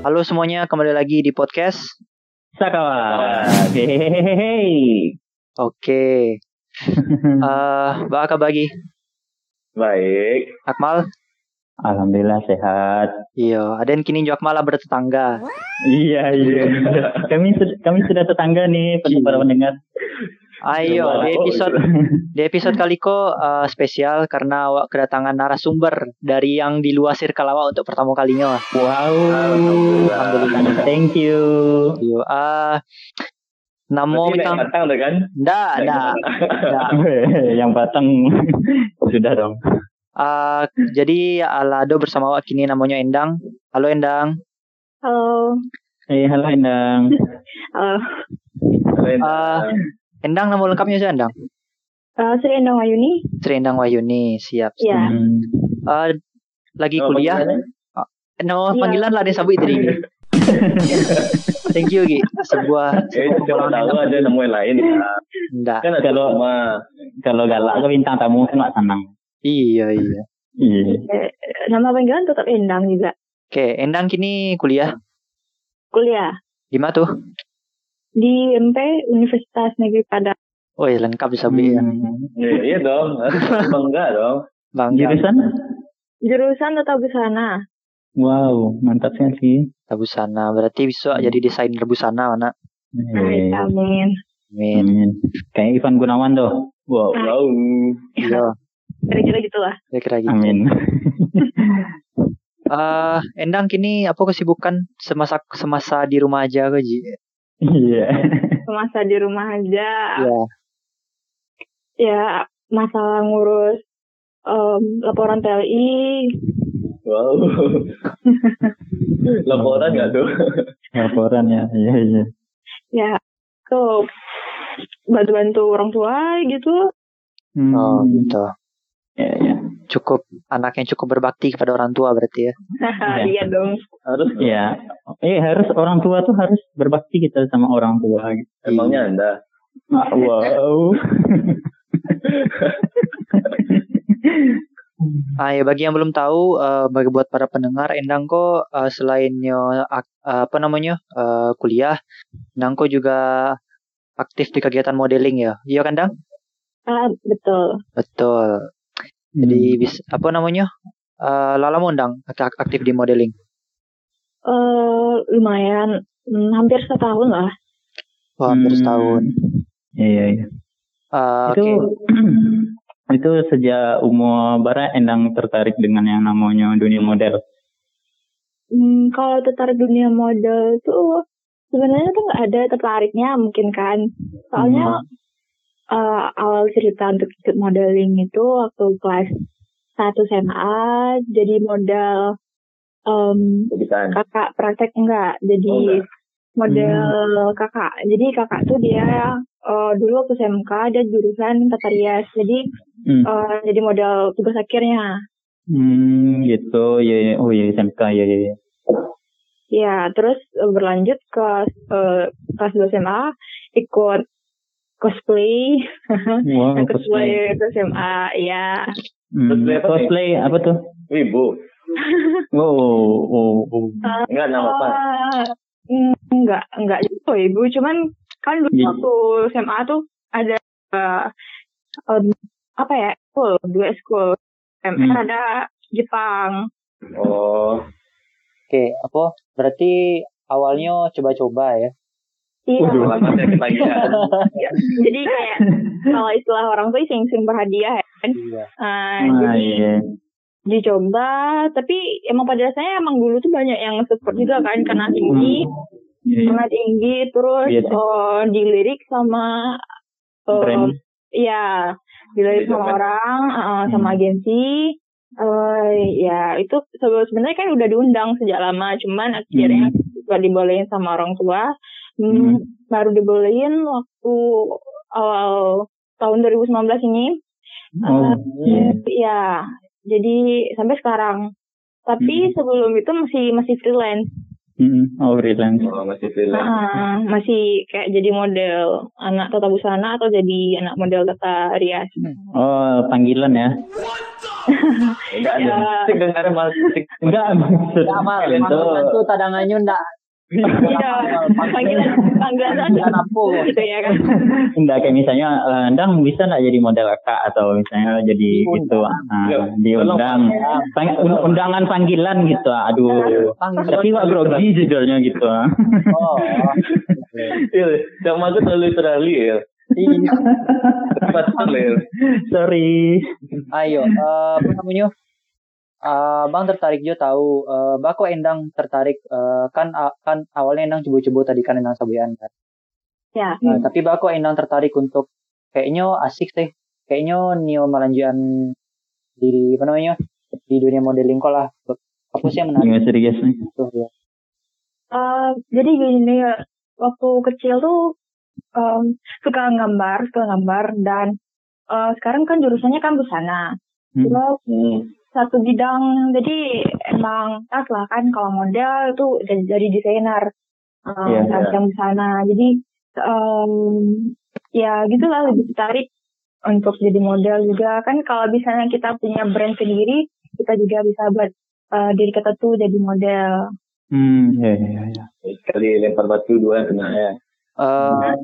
Halo semuanya, kembali lagi di podcast Sakawa. Oke. Apa kabar? Baik. Akmal? Alhamdulillah sehat. Iya, aden kini juga malah bertetangga. Iya. Kami sudah tetangga nih para pendengar. Ayo, di episode kali ko spesial karena awak kedatangan narasumber dari yang di luar circle awak untuk pertama kalinya. Wow. Alhamdulillah. Thank you. Yo, namo bintang udah kan? Ndak. Yang Batang sudah dong. Jadi Alado bersama awak kini namanya Endang. Halo Endang. Halo. Halo Endang. Halo. Endang nama lengkapnya siapa Endang? Sri Endang Ayu. Sri Endang Ayu, siap. Iya. Lagi kuliah. Panggilan lah ada sabu itri. Thank you Gi. Sebuah tahu ada nama lain. Enggak. Kan kalau galak ke bintang tamu kan enggak senang. Iya. Nama panggilan tetap Endang juga. Oke, Endang kini kuliah. Di mana tuh? Di UNP, Universitas Negeri Padang. Oh, lengkap bisa beli. Iya dong. Bangga dong. Jurusan atau busana? Wow, mantap sih. Busana. Berarti bisa jadi desainer busana, anak. Amin. Kayak Ivan Gunawan doh. Wow. Iya. Kira-kira gitulah. Amin. Endang kini apa kesibukan semasa di rumah aja kok, Ji? Iya. Masa di rumah aja. Yeah. Ya, masalah ngurus laporan TLI. Wow. Laporan enggak tuh? Laporan ya. Iya. Ya, tuh bantu orang tua gitu. Oh, gitu. Ya. Cukup anak yang cukup berbakti kepada orang tua berarti ya. Iya dong. Harus. Iya. Harus orang tua tuh harus berbakti kita sama orang tua. Emangnya Anda? Wow. Bagi yang belum tahu, bagi buat para pendengar, Endang ko selainnya kuliah, Endang ko juga aktif di kegiatan modeling ya. Iya kan, Dang? Betul. Jadi Lala Mondang aktif di modeling. Lumayan, hampir setahun lah. Wah, hampir setahun. Iya. Itu sejak umur berapa Endang tertarik dengan yang namanya dunia model? Kalau tertarik dunia model tuh sebenarnya tuh nggak ada tertariknya mungkin kan. Soalnya awal cerita untuk ikut modeling itu waktu kelas 1 SMA jadi model kakak praktek enggak. Model kakak. Jadi kakak tuh dia dulu waktu SMK dia jurusan tata rias. Jadi jadi model tugas akhirnya. Gitu ya. Oh iya SMK ya. Ya, terus berlanjut ke kelas 2 SMA ikut cosplay. Wow, yang cosplay itu SMA ya. Cosplay apa tuh? Wibu. Wow. Enggak nama apa? Enggak itu Wibu, cuman kan dulu waktu SMA tuh ada dua school. Ada Jepang. Oh. Oke, apa? Berarti awalnya coba-coba ya. Iya. Jadi kayak kalau istilah orang tuh iseng-iseng berhadiah kan. Iya. Dicoba, tapi emang pada dasarnya emang dulu tuh banyak yang support juga kan karena tinggi terus dilirik sama dilirik sama orang, sama agensi. Itu sebenarnya kan udah diundang sejak lama, cuman akhirnya gak dibolehin sama orang tua. Baru dibolehin waktu awal tahun 2019 ini. Ya, jadi sampai sekarang. Tapi sebelum itu masih freelance. Oh, freelance. Oh, masih freelance. Masih kayak jadi model anak tata busana atau jadi anak model tata rias. Oh, panggilan ya. Enggak ada. Dengar mas. Enggak maksud. Panggilan tuh tadangannya enggak. Panggilan apa gitu ya kan. Enggak kayak misalnya Endang bisa enggak jadi model kakak atau misalnya jadi gitu diundang undangan panggilan gitu. Aduh. Tapi kok grogi judulnya gitu. Oh. Iya, sama aku terlalu ya. Iya. Tepat sekali. Sorry. Ayo, apa namanya? Bang tertarik juga tahu Bako Endang tertarik kan awalnya Endang coba-coba tadi kan Endang Sabuyan kan. Ya. Tapi Bako Endang tertarik untuk kayaknya asik sih. Kayaknya neo melanjutkan diri apa namanya di dunia modeling kok lah. Apa sih yang menarik? Serius nih. Tuh, ya. Jadi gini waktu kecil tuh suka gambar dan sekarang kan jurusannya kan busana. Terus satu bidang, jadi emang tas lah kan kalau model itu jadi desainer yang di sana, jadi ya gitulah lebih tertarik untuk jadi model juga kan kalau misalnya kita punya brand sendiri kita juga bisa buat diri kita tuh jadi model. Kali lempar batu dua kena ya. Ada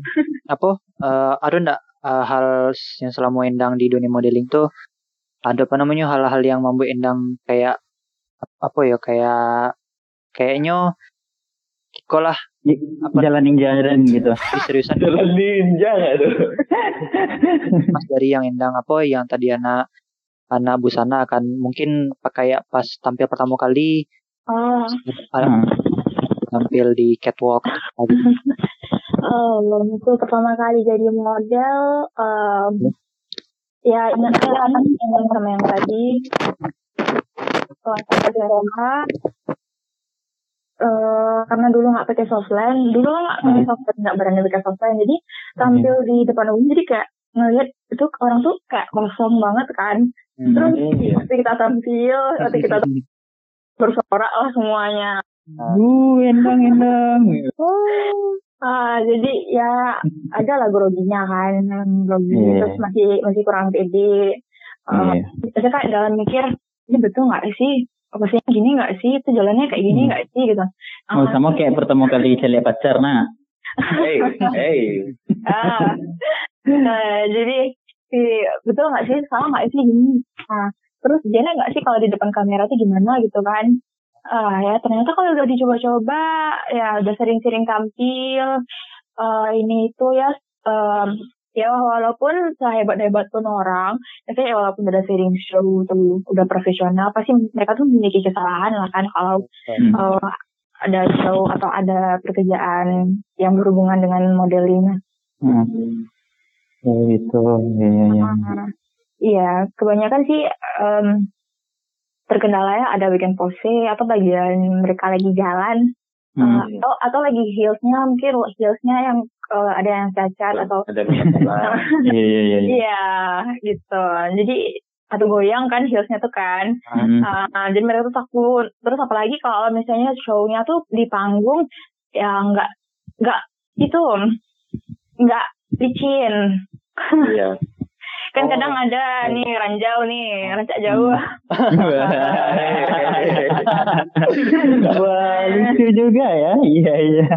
nggak hal yang selama Endang di dunia modeling tuh? Ada apa namanya hal-hal yang membuat Endang kayak apa ya kayaknya kikolah jalan gitu. Seriusan jalan ninja gitu. Mas dari yang Endang apa yang tadi anak busana kan mungkin kayak pas tampil pertama kali tampil di catwalk. Itu pertama kali jadi model. Ya, ingatkan sama yang tadi. Sama Jeroma. Karena dulu nggak pakai softline. Dulu nggak pakai softline, nggak berani pakai softline. Jadi tampil di depan umum. Jadi kayak ngelihat itu orang tuh kayak kosong banget kan. Terus waktu kita tampil, bersorak lah semuanya. Endang. Jadi ya ada lah groginya kan, terus masih kurang pede. Saya kayak dalam mikir ini betul nggak sih, posisinya gini nggak sih, itu jalannya kayak gini nggak sih gitu. Sama kayak pertama kali cari pacar nah. Jadi betul nggak sih, salah nggak sih gini. Terus jalan nggak sih kalau di depan kamera tuh gimana gitu kan. Ya ternyata kalau udah dicoba-coba ya udah sering-sering tampil ini itu ya ya walaupun sehebat-hebat pun orang ya walaupun udah sering show tuh udah profesional pasti mereka tuh memiliki kesalahan lah kan kalau ada show atau ada pekerjaan yang berhubungan dengan modeling. Ya gitu ya. Iya kebanyakan sih terkendalanya ada weekend pose atau bagian mereka lagi jalan atau lagi heelsnya mungkin heelsnya yang ada yang cacat atau ada iya gitu jadi atau goyang kan heelsnya tuh kan jadi mereka tuh takut. Terus apalagi kalau misalnya show-nya tuh di panggung ya nggak licin. Iya. Kan kadang ada nih, rancak jauh. Wah, lucu juga ya. Iya.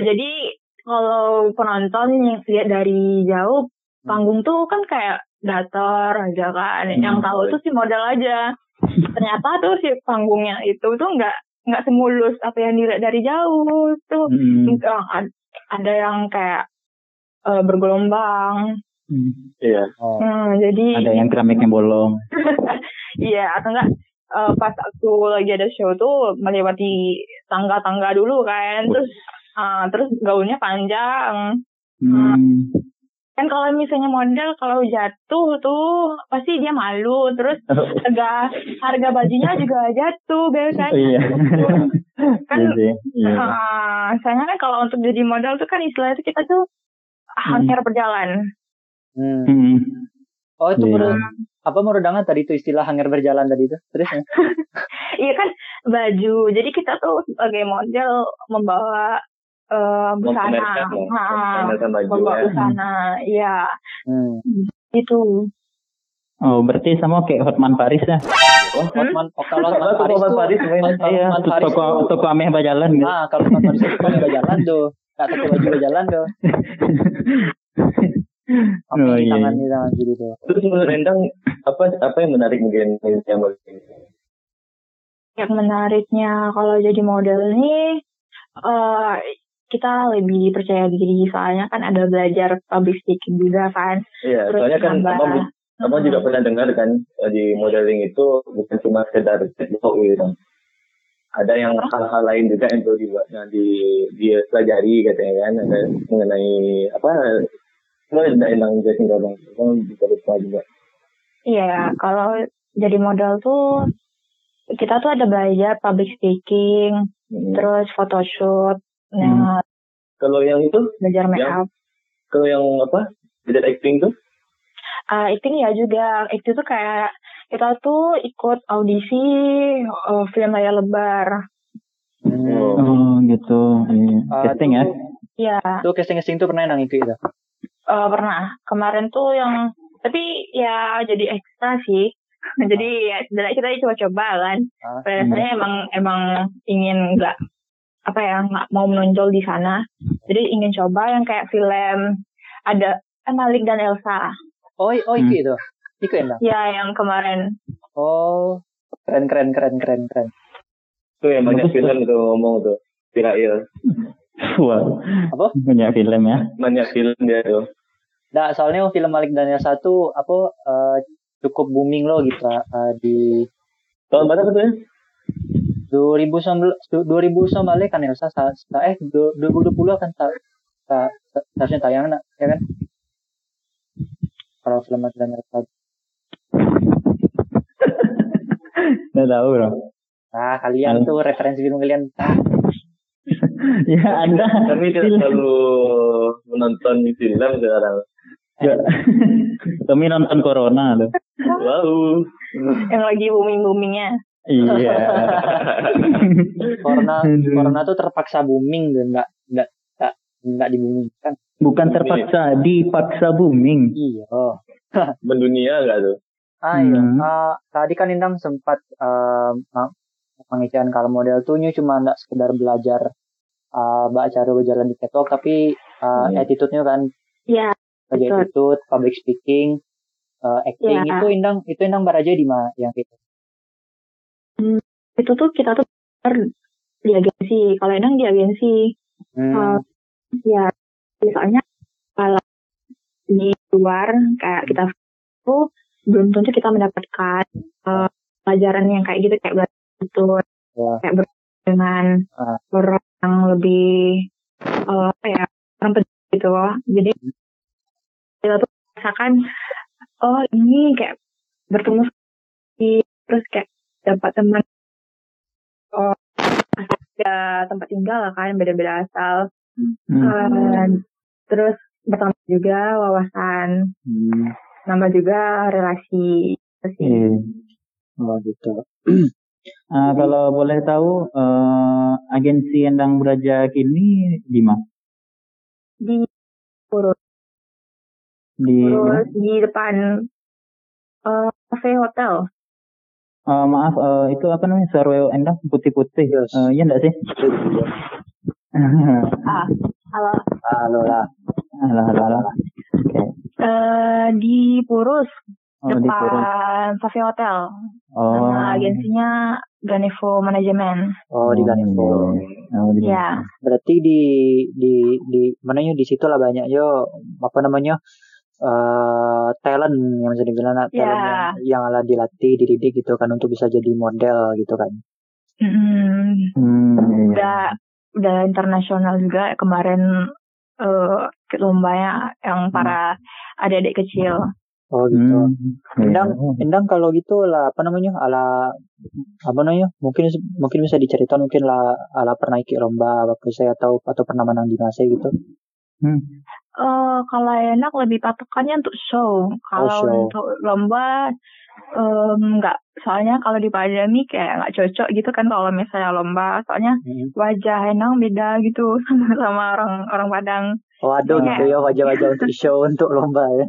Jadi kalau penonton lihat dari jauh, panggung tuh kan kayak datar aja kan. Yang tahu tuh si model aja. Ternyata tuh si panggungnya itu tuh nggak semulus apa yang dilihat dari jauh tuh. Ada yang kayak bergelombang. Iya. Jadi ada yang keramiknya bolong. Iya, atau enggak pas aku lagi ada show tuh melewati tangga-tangga dulu kan, terus gaunnya panjang. Kan kalau misalnya model kalau jatuh tuh pasti dia malu, terus harga bajunya juga jatuh biasanya. Iya. Kan misalnya kan kalau untuk jadi model tuh kan istilahnya tuh kita tuh hampir berjalan. Oh itu apa merudangan tadi itu istilah hanger berjalan tadi itu terus ya? Iya kan baju. Jadi kita tuh sebagai model membawa busana, membawa busana, ya itu. Oh berarti sama kayak Hotman Paris ya? Oh, Hotman, kalau Hotman Paris, iya, toko ameh berjalan. Nah kalau Hotman Paris itu ameh berjalan tuh, nggak toko baju berjalan tuh. Oh, iya. Tangan kiri tuh. Terus menurut Endang apa yang menarik mungkin yang bagian ini? Yang menariknya kalau jadi model nih, kita lebih percaya diri. Soalnya kan ada belajar public speaking juga kan. Iya. Terus soalnya kan abang juga pernah dengar kan di modeling itu bukan cuma sekedar jokowi kan. Ada yang hal-hal lain juga yang perlu dibuatnya dia pelajari katanya kan, ada mengenai apa? Juga. Iya, kalau jadi model tuh kita tuh ada belajar public speaking, terus photoshoot. Nah, kalau yang itu belajar make up. Kalau yang apa? Belajar acting tuh? Acting ya juga. Acting tuh kayak kita tuh ikut audisi film layar lebar. Oh gitu. Casting ya? Iya. Tuh casting-casting tuh pernah nang itu? Pernah kemarin tuh yang tapi ya jadi ekstra sih. Jadi ya kita coba-coba kan. Sebenarnya emang ingin nggak apa ya nggak mau menonjol di sana. Jadi ingin coba yang kayak film ada Malik dan Elsa. Oh itu itu enak. Ya yang kemarin. Oh keren. Tuh yang banyak film tuh ngomong tuh viral. Wow. Apa? Banyak film ya. Banyak film dia tuh. Nah, soalnya film Malik Daniel 1 cukup booming loh gitu di tahun berapa tuh ya? 2019 kan Elsa 2020 kan harusnya tayang nak, ya kan? Kalau film Malik Daniel 1. Nggak tahu, Bro. Nah, kalian tuh referensi film kalian. Ya Anda kami tidak selalu menonton film sekarang. Ya. Kami nonton Corona loh. Wow. Yang lagi booming-boomingnya. Iya. Corona tuh terpaksa booming dan enggak dibumikan. Bukan terpaksa, dipaksa booming. Iya. Mendunia enggak tuh? Iya. Tadi kan Endang sempat pengisian kalau model tuh cuma enggak sekedar belajar cara berjalan di catwalk tapi attitude-nya kan. Iya. Yeah, attitude, public speaking, acting itu Endang belajar di mana yang gitu. Itu tuh kita tuh di agensi. Kalau Endang di agensi. Ya soalnya kalau di luar kayak kita tuh belum tentu kita mendapatkan pelajaran yang kayak gitu kayak belajar itu kayak dengan orang yang lebih orang penting gitu loh. Jadi kita tuh merasakan ini kayak bertemu terus kayak dapat teman ada tempat tinggal lah kan beda-beda asal terus bertambah juga wawasan nambah juga relasi terus gitu. Kalau boleh tahu agensi Endang Braja kini di mana? Di Purus. Di depan cafe hotel. Maaf, itu apa namanya? Sarweo Endang putih-putih. Iya enggak sih? Halo. Okay. Di Purus. Depan cafe hotel. Nama agensinya Ganevo Management. Di Ganevo. Ya. Berarti di mananya di situ lah banyak talent yang bisa dibilang talent yang ala dilatih, dididik gitu kan untuk bisa jadi model gitu kan. Udah internasional juga kemarin lombanya yang para adik-adik kecil. Gitu. Endang kalau gitu lah mungkin bisa diceritain mungkin lah ala pernah ikut lomba apa saya atau pernah menang di masa gitu. Kalau enak lebih patokannya untuk show. Kalau untuk lomba enggak, soalnya kalau di pandemi kayak enggak cocok gitu kan kalau misalnya lomba, soalnya wajah Endang beda gitu sama orang Padang. Waduh, gitu ya wajah-wajah untuk show untuk lomba ya.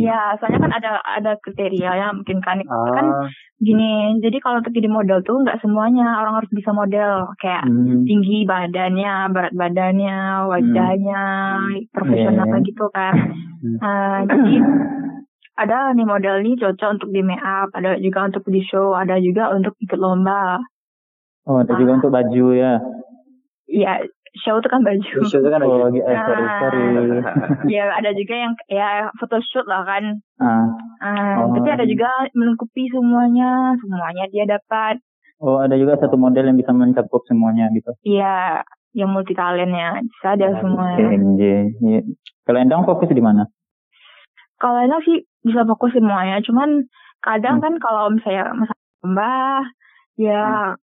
Ya, soalnya kan ada kriteria ya mungkin kan gini. Jadi kalau untuk jadi model tuh enggak semuanya orang harus bisa model, kayak tinggi badannya, berat badannya, wajahnya, profesional gitu kan. Jadi ada nih model nih cocok untuk di make up, ada juga untuk di show, ada juga untuk ikut lomba. Oh, ada juga untuk baju ya? Iya, show itu kan baju. Show itu kan baju. Sorry. Ya, ada juga yang ya photoshoot lah kan. Tapi ada juga melengkapi semuanya dia dapat. Oh, ada juga satu model yang bisa mencakup semuanya gitu. Iya, yang multi talentnya bisa ada semuanya. Iya. Kalau Endang fokus di mana? Kalau Endang sih bisa fokus semuanya, cuman kadang kan kalau misalnya lomba, ya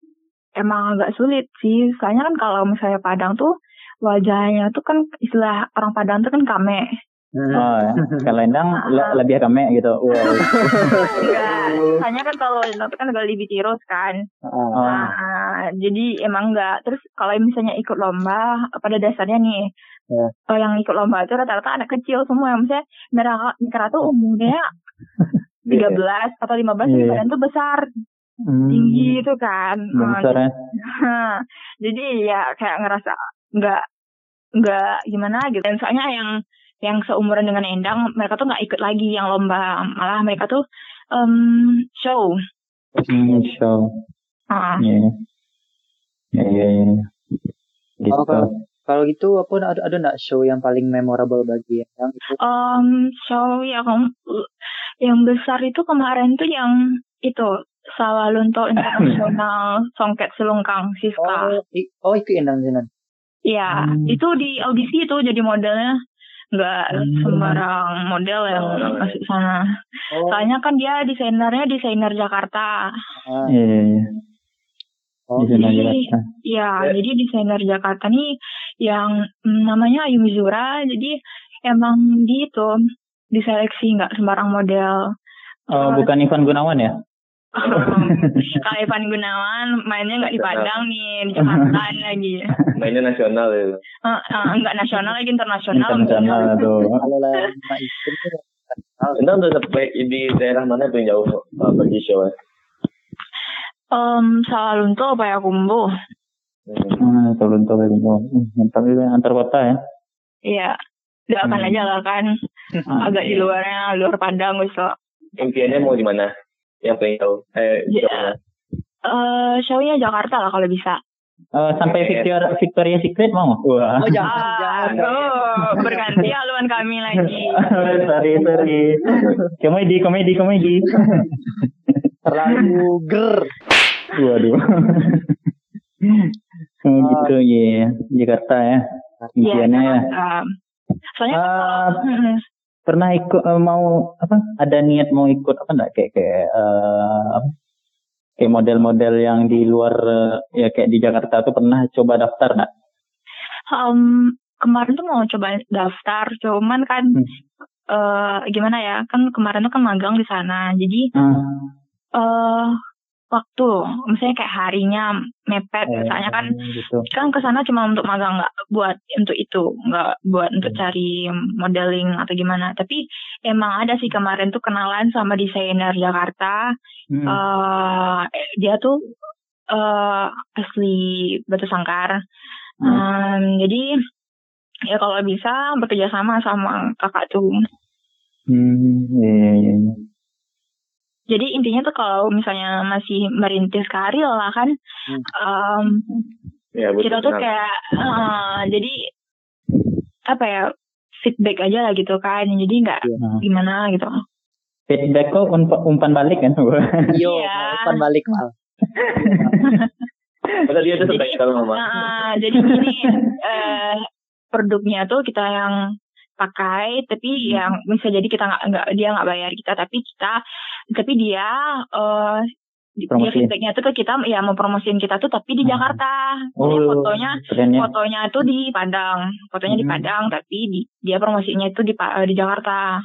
emang agak sulit sih. Soalnya kan kalau misalnya Padang tuh wajahnya tuh kan istilah orang Padang tuh kan kame. Oh, kalau Endang lebih kame gitu. Wow. Soalnya kan kalau Endang tuh kan agak lebih tirus kan. Jadi emang enggak. Terus kalau misalnya ikut lomba, pada dasarnya nih, yang ikut lomba itu rata-rata anak kecil semua. Misalnya mereka tuh umurnya 13 atau 15, badan tuh besar, tinggi itu kan. Besar, jadi ya kayak ngerasa nggak gimana gitu. Dan soalnya yang seumuran dengan Endang, mereka tuh nggak ikut lagi yang lomba, malah mereka tuh show. Show. Iya. Gitu. Kalau gitu, apa ada nggak show yang paling memorable bagi Endang? Show yang besar itu kemarin tuh yang itu Sawahlunto Internasional Songket Selungkang Siska. Oh itu Endang Jenan. Iya, itu di audisi itu jadi modelnya nggak sembarang model yang masuk sana. Soalnya kan dia desainer Jakarta. Jadi desainer Jakarta nih yang namanya Ayu Mizura, jadi emang dia itu diseleksi nggak sembarang model. Bukan Ivan Gunawan ya? Kalau Ivan Gunawan mainnya nggak di Padang nih, di Jakarta lagi. Mainnya nasional ya? Nggak nasional lagi, internasional. Internasional tuh. Endang udah sampai di daerah mana tuh yang jauh bagi show? Sawahlunto Payakumbuh. Sawahlunto Payakumbuh. Tapi antar kota ya? Iya. Doakan aja lah kan. Agak di luar Padang besok. Impiannya mau di mana? Yang pengen tahu. Show-nya Jakarta lah kalau bisa. Sampai Victoria Secret mau? Wah. Oh jangan. Berganti haluan kami lagi. Sorry. Komedi. Terlalu ger. Waduh. Gitu ya. Jakarta ya. Impiannya ya. Soalnya pernah ikut mau apa? Ada niat mau ikut apa enggak kayak model-model yang di luar ya kayak di Jakarta tuh pernah coba daftar enggak? Kemarin tuh mau coba daftar, cuman kan gimana ya? Kan kemarin tuh kan magang di sana. Jadi waktu misalnya kayak harinya mepet, misalnya kan gitu. Kan kesana cuma untuk magang, nggak buat untuk itu, nggak buat untuk cari modeling atau gimana. Tapi emang ada sih kemarin tuh kenalan sama desainer Jakarta, dia tuh asli Batu Sangkar, jadi ya kalau bisa bekerja sama kakak tuh. Jadi intinya tuh kalau misalnya masih merintis karir lah kan, kita tuh kayak, jadi apa ya, feedback aja lah gitu kan, jadi nggak gimana gitu. Feedback kok umpan balik kan? Iya. Umpan balik mal. Padahal dia tuh terbaik kalau ngomong. Jadi gini, produknya tuh kita yang pakai, tapi yang bisa jadi kita nggak, dia nggak bayar kita, tapi dia Feedbacknya itu ke kita, ya mempromosiin kita tuh tapi di Jakarta. Jadi fotonya itu di Padang, fotonya di Padang, tapi dia promosinya itu di Jakarta.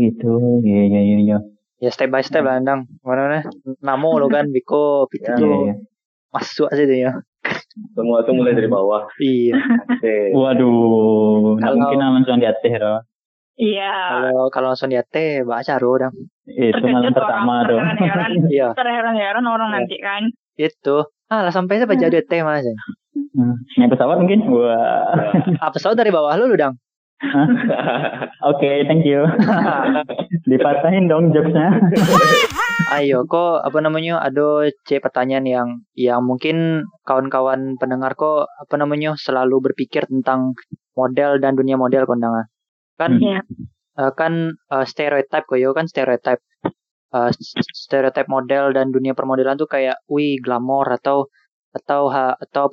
Gitu, iya. Ya step by step lah, Endang. Mana Namo lo kan, Biko, Pitu, masuk aja dia. Semua tuh mulai dari bawah. Iya. Waduh, mungkin langsung di atas loh. Iya. Kalau langsung di atas, baca roh dong. Itu malam pertama dong. Iya. Terheran-heran orang nanti kan. Itu. Lah sampai saya baca di atas mas. Naik pesawat mungkin? Wah. Pesawat dari bawah lu dong. Oke, thank you. Dipatahin dong jokesnya. Ayo, kok ada pertanyaan yang mungkin kawan-kawan pendengar kok selalu berpikir tentang model dan dunia model kondangan. Stereotype kok, yo kan stereotype. Stereotype model dan dunia permodelan tuh kayak glamor atau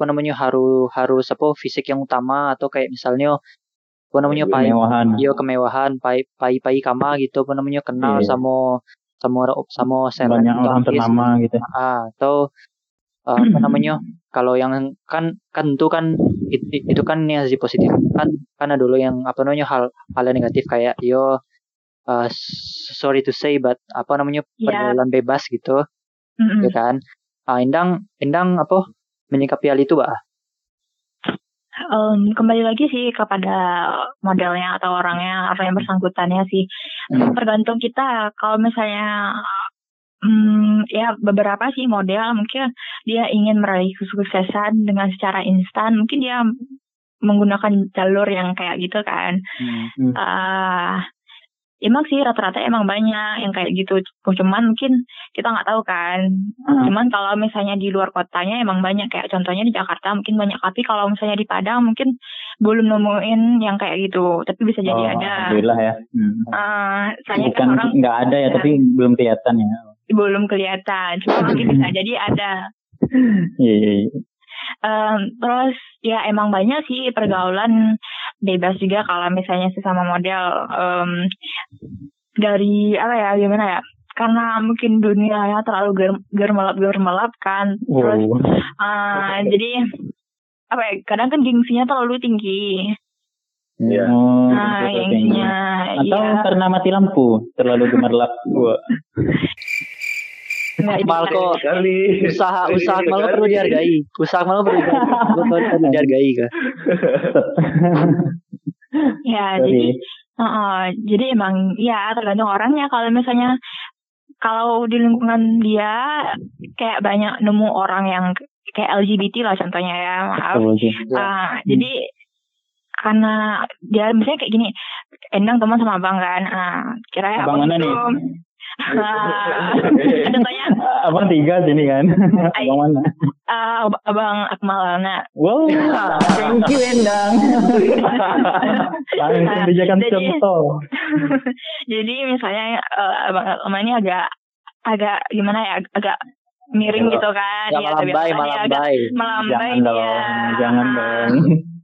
harus fisik yang utama atau kayak misalnya kemewahan, pai kama gitu, kenal sama banyak orang ternama gitu. Atau kalau yang kan itu kan yang sisi positif kan, karena dulu yang hal negatif kayak sorry to say but pergaulan bebas gitu, ya kan. Endang menyikapi hal itu, Mbak? Kembali lagi sih kepada modelnya atau orangnya atau yang bersangkutannya sih, tergantung kita. Kalau misalnya beberapa sih model mungkin dia ingin meraih kesuksesan dengan secara instan, mungkin dia menggunakan jalur yang kayak gitu kan. Emang sih rata-rata emang banyak yang kayak gitu, cuman mungkin kita nggak tahu kan. Cuman kalau misalnya di luar kotanya emang banyak, kayak contohnya di Jakarta mungkin banyak, tapi kalau misalnya di Padang mungkin belum nemuin yang kayak gitu, tapi bisa jadi ada. Alhamdulillah ya. Saya bukan kan orang nggak ada ya, tapi belum kelihatan ya. Belum kelihatan, cuma mungkin bisa jadi ada. Iya. Terus ya emang banyak sih pergaulan bebas juga kalau misalnya sesama model, dari karena mungkin dunianya terlalu germelap kan. Terus jadi kadang kan gengsinya terlalu tinggi. Iya. Gengsinya atau karena mati lampu terlalu gemerlap. Akmal kok usaha Akmal perlu dihargai. Usaha Akmal perlu dihargai kan. Ya, jadi emang ya tergantung orangnya. Kalau misalnya di lingkungan dia kayak banyak nemu orang yang kayak LGBT lah contohnya ya, maaf. Jadi karena dia misalnya kayak gini, Endang teman sama Abang kan. Kira Abang mana nih? Contohnya Abang tiga sini kan. Abang mana? Abang Akmalana. Wow, thank you Endang. Langsung dijadikan contoh. Jadi misalnya Abang Akmalana ini agak gimana ya, agak miring gitu kan. Iya, melambai. Jangan dong.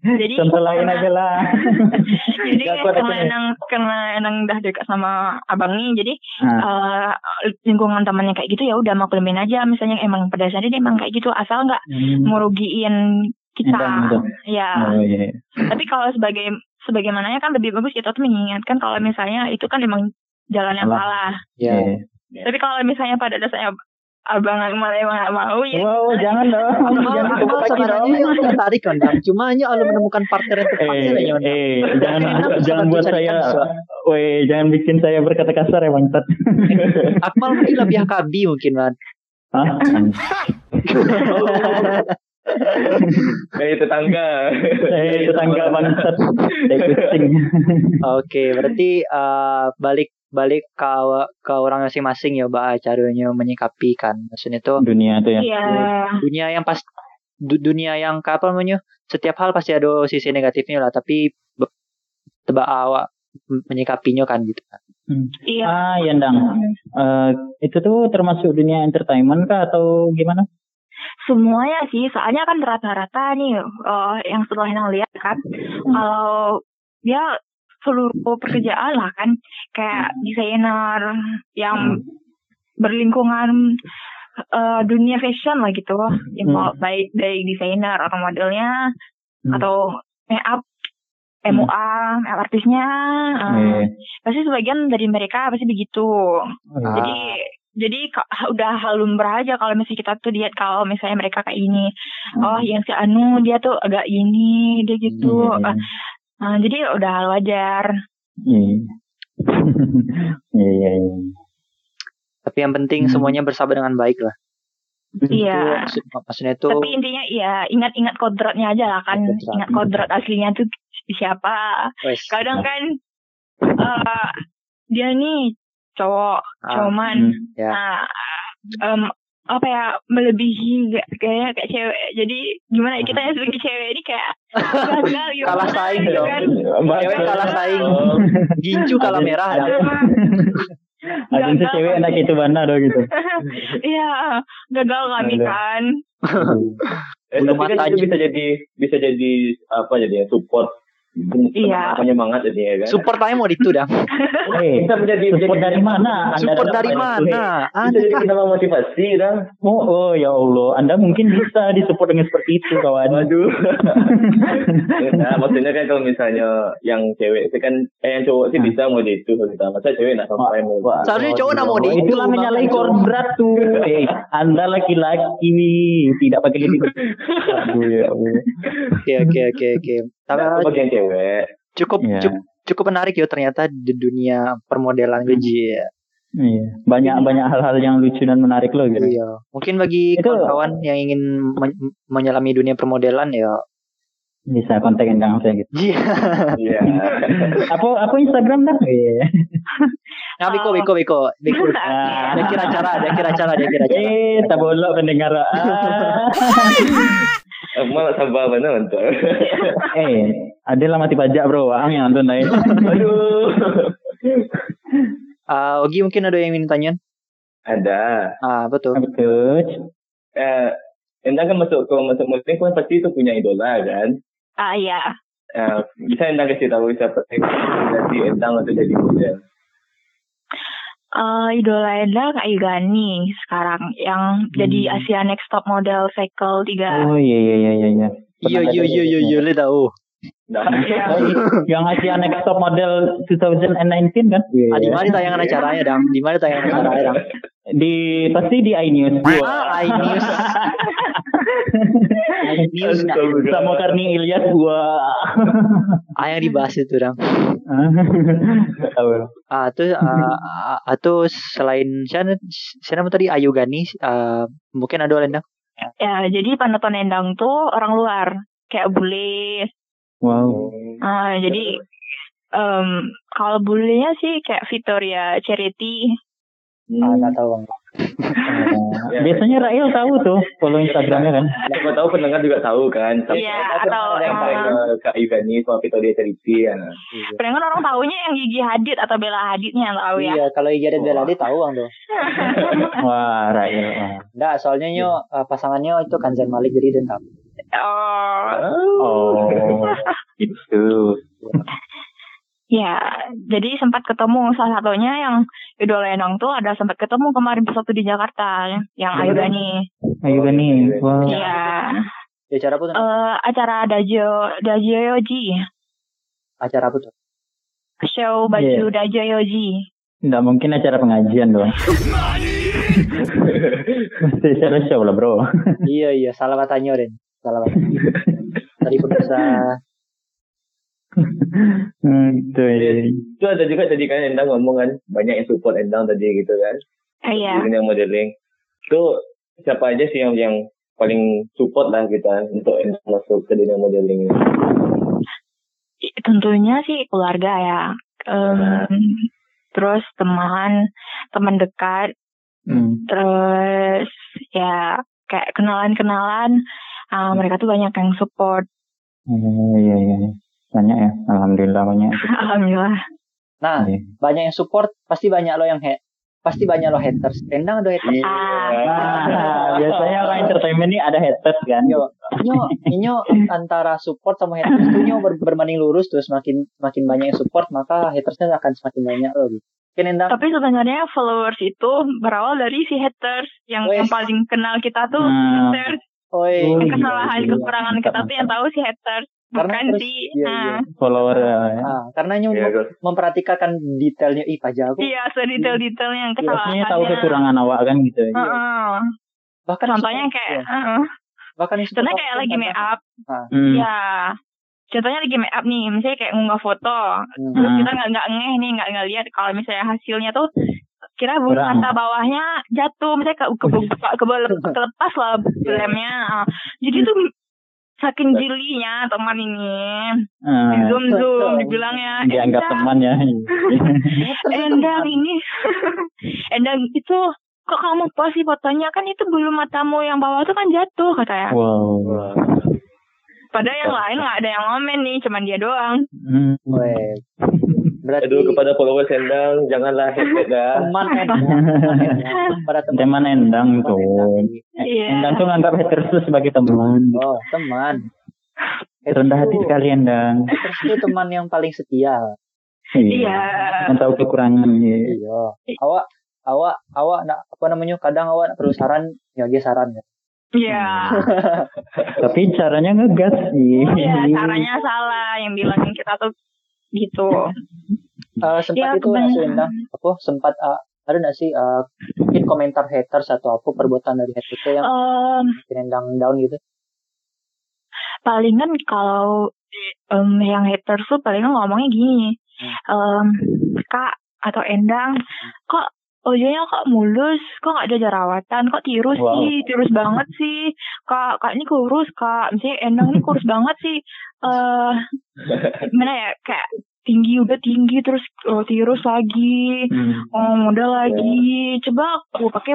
Jadi contoh lain aja lah. Jadi karena Endang udah dekat sama Abang nih, jadi lingkungan temannya kayak gitu ya udah maklumin aja. Misalnya emang pada dasarnya dia emang kayak gitu, asal nggak merugiin kita. Ya. Tapi kalau sebagaimananya kan lebih bagus kita tuh mengingatkan kalau misalnya itu kan emang jalan yang salah. Tapi kalau misalnya pada dasarnya Abang malah mau ya. Wow, jangan dong. Abang sebenarnya tertarik kan, cuma hanya kalau menemukan partner yang tepat saja. Jangan buat saya. Jangan bikin saya berkata kasar ya, Bangtat. Akmal mungkin lebih kabi mungkin, Man. Tetangga Bangtat. Oke, berarti balik ke orang masing-masing ya, Mbak, caranya menyikapi kan. Maksudnya itu dunia itu ya. Dunia yang pas setiap hal pasti ada sisi negatifnya lah, tapi tebak awak menyikapinya kan gitu kan. Iya. Endang. Itu tuh termasuk dunia entertainment kah atau gimana? Semuanya sih, soalnya kan rata-rata nih yang setelah yang lihat kan kalau dia seluruh pekerjaan lah kan, kayak desainer yang berlingkungan dunia fashion lah gitu, baik dari desainer atau modelnya, atau make up, MUA, make up artisnya, pasti sebagian dari mereka pasti begitu. Jadi udah lumrah aja kalau misalnya kita tuh lihat kalau misalnya mereka kayak gini, oh yang si Anu dia tuh agak gini, dia gitu, jadi udah hal wajar. Iya. Tapi yang penting semuanya bersahabat dengan baik lah. Iya. Maksudnya itu. Tapi intinya iya, ingat kodratnya aja lah kan, ingat kodrat aslinya tuh siapa. Kadang kan dia nih cowok, cuman apa ya, melebihi kayak cewek. Jadi gimana kita sebagai cewek ini kayak gagal gitu. Kalah saing dong. Cewek kalah saing. Gincu kalah merah. Agensi cewek enak itu mana dong gitu. Iya, gagal kami kan. Tapi kan itu bisa jadi apa jadi support. Iya. Penyemangat ini ya kan. Support aja mau itu dah. Kita support dari mana? Support dari mana? Anda jadi kita memotivasi dah. Oh ya Allah, Anda mungkin bisa disupport dengan seperti itu kawan. Waduh. Nah, maksudnya kan kalau misalnya yang cewek itu kan, yang cowok sih bisa mau itu kita. Masa cewek nak sampai mau? Seharusnya cowok nak mau itu. Itulah menyalahi kodrat tuh. Anda laki-laki nih, tidak pakai lidi. Oke. Tapi bagian cewek cukup menarik ya ternyata di dunia permodelan Gigi. Iya, banyak hal-hal yang lucu dan menarik loh gitu. Iya. Mungkin bagi kawan-kawan yang ingin menyelami dunia permodelan ya bisa kontak Endang saya gitu. Iya. Apa Instagram dah? Iya. Nah, Biko. Ada kira acara. Tabolok pendengar. Emang sabar benar nonton. Adalah mati pajak bro, ang yang nonton lain. Aduh. Ogi mungkin ada yang ingin tanyain? Ada. Betul. Endang kan masuk musik kan pasti itu punya idola kan? Iya. Bisa Endang kasih tahu siapa sih Endang untuk jadi model? Idola Endang Ayu Gani sekarang yang jadi Asia Next Top Model Cycle 3. Oh iya. Yo le tahu. Yang Asia Next Top Model 2019 kan? Di mana tayangan acaranya, Dang? Pasti di iNews. iNews. Sama Karni Ilyas gua. Yang dibahas itu Dang. Atau selain saya nama tadi Ayu Gani, mungkin ada orang Endang. Ya, jadi penonton Endang tuh orang luar, kayak bule. Wow. Jadi kalau bulenya sih kayak Victoria Charity. Nggak tahu bang. Biasanya Rail tahu tuh follow Instagramnya kan. Siapa tahu pendengar juga tahu kan. Iya. Atau yang paling Kak Ivani sama Victoria Charity kan. Pendengar orang tahunya yang Gigi Hadid atau Bella Hadidnya yang tahu ya. Iya, kalau Gigi Hadid Bella Hadid tahu bang tuh. Wah Rail. Nggak, soalnya pasangannya itu kan Zain Malik jadi dendam. Oh. Itu. Ya, jadi sempat ketemu salah satunya yang idola Endang tuh ada sempat ketemu kemarin pas di Jakarta yang Ayu Gani. Wow. Iya. Acara apa tuh? Acara Dajoyoji. Acara apa tuh? Show baju Dajoyoji. Nggak mungkin acara pengajian doang. Acara show lah bro. Iya, salah katanya Ren. Tadi pemirsa. Gitu ya. Itu ada juga tadi kan Endang ngomong kan banyak yang support Endang tadi gitu kan. Iya. Yang modeling. Itu siapa aja sih yang paling support lah kita untuk Endang masuk ke dunia modeling ini? Tentunya sih keluarga ya. Terus teman dekat. Terus ya kayak kenalan-kenalan. Mereka tuh banyak yang support. Iya. Banyak ya. Alhamdulillah banyak. Alhamdulillah. Nah, banyak yang support, pasti banyak lo yang pasti banyak lo haters. Endang ada haters. Biasanya orang entertainment ini ada haters kan. Inyo antara support sama haters itu berbanding lurus, terus makin banyak yang support, maka hatersnya akan semakin banyak lo gitu. Endang. Tapi sebenarnya followers itu berawal dari si haters yang paling kenal kita tuh haters. Yang kesalahan kekurangan kita tuh yang tahu si haters. Bukan sih. Follower karena memperhatikan detailnya pajak aku. Iya, sedetail-detailnya kesalahannya. Iya, tahu kekurangan awak kan gitu. Bahkan contohnya kayak lagi make up. Iya. Contohnya lagi make up nih, misalnya kayak ngunggah foto, terus kita nggak lihat kalau misalnya hasilnya tuh kira bulu mata bawahnya jatuh, misalnya kelepas lah lemnya, jadi tuh saking jilinya teman ini zoom dibilangnya dianggap temannya Endang ini Endang itu kok kamu post sih fotonya, kan itu bulu matamu yang bawah tuh kan jatuh katanya. Wow. Padahal yang lain nggak ada yang komen nih, cuman dia doang. Berarti aduh, kepada followers Endang, janganlah hashtag ya. Teman Endang. Teman Endang tuh. Endang tuh nganggap haters itu sebagai teman. Oh, teman. Rendah hati sekali Endang. Haters itu teman yang paling setia. Iya. Yang tahu kekurangan. Iya. Awak apa namanya? Kadang awak perlu saran, nyagi saran ya. Iya. Tapi caranya ngegas sih. Iya, caranya salah. Yang bilangin kita tuh gitu. Sempat ya, itu Endang, aku sempat ada nggak sih mungkin komentar haters atau apa perbuatan dari haters itu yang Endang down gitu? Palingan kalau yang haters tuh palingan ngomongnya gini, Kak atau Endang, kok ojolnya kok mulus, kok nggak ada jerawatan, kok tirus sih, tirus banget sih, kak ini kurus, kak misalnya Endang ini kurus banget sih, gimana ya, kayak tinggi udah tinggi terus tirus lagi, model lagi, coba aku pakai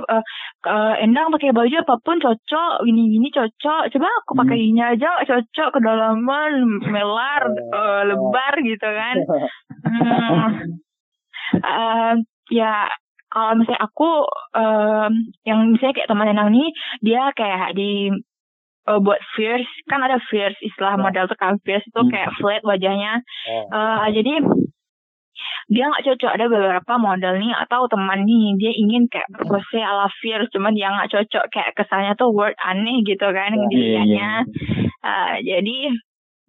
Endang pakai baju apapun cocok, gini cocok, coba aku pakai ini aja cocok, kedalaman melar, lebar gitu kan, ya. Kalau misalnya aku yang misalnya kayak teman Endang nih, dia kayak di buat fierce, kan ada fierce istilah model tuh kan, fierce itu kayak flat wajahnya. Jadi dia nggak cocok, ada beberapa model nih atau teman nih dia ingin kayak berpose ala fierce, cuman dia nggak cocok, kayak kesannya tuh word aneh gitu kan dilihatnya. Jadi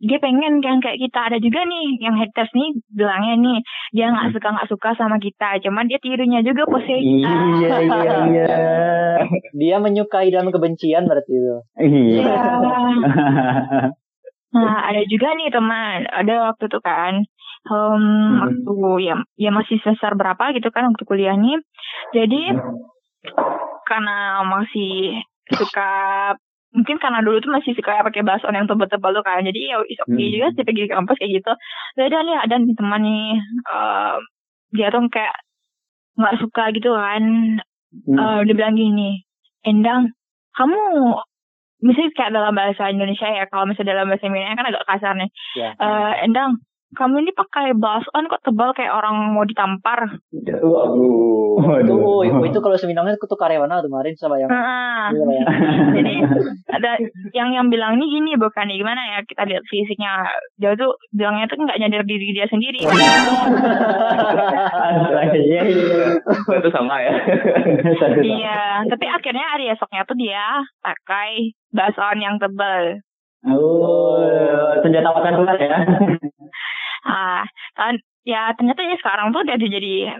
dia pengen kan kayak kita. Ada juga nih yang haters nih bilangnya nih dia nggak suka sama kita, cuman dia tirunya juga pose kita. Iya. Dia menyukai dalam kebencian berarti itu. Iya. Nah ada juga nih teman, ada waktu itu kan waktu ya masih semester berapa gitu kan waktu kuliah nih. Jadi karena masih suka, mungkin karena dulu tuh masih suka pakai bahasa yang tebal-tebal tuh kan. Jadi ya oke juga sih pergi ke kampus kayak gitu. Jadi ada nih teman nih dia tuh kayak nggak suka gitu kan. Dia bilang gini, Endang, kamu misalnya kayak dalam bahasa Indonesia ya, kalau misalnya dalam bahasa Indonesia kan agak kasar nih. Endang, kamu ini pakai blush on kok tebal kayak orang mau ditampar. Itu kalau seminarnya aku tuh karyawan kemarin sama yang. Jadi ada yang bilang nih gini, bukan nih gimana ya, kita lihat fisiknya. Dia tuh bilangnya tuh nggak nyadar diri dia sendiri. Itu sama ya. Iya, tapi akhirnya hari esoknya tuh dia pakai blush on yang tebal. Senjata makan ular ya. Ya ternyata ya sekarang tuh udah jadi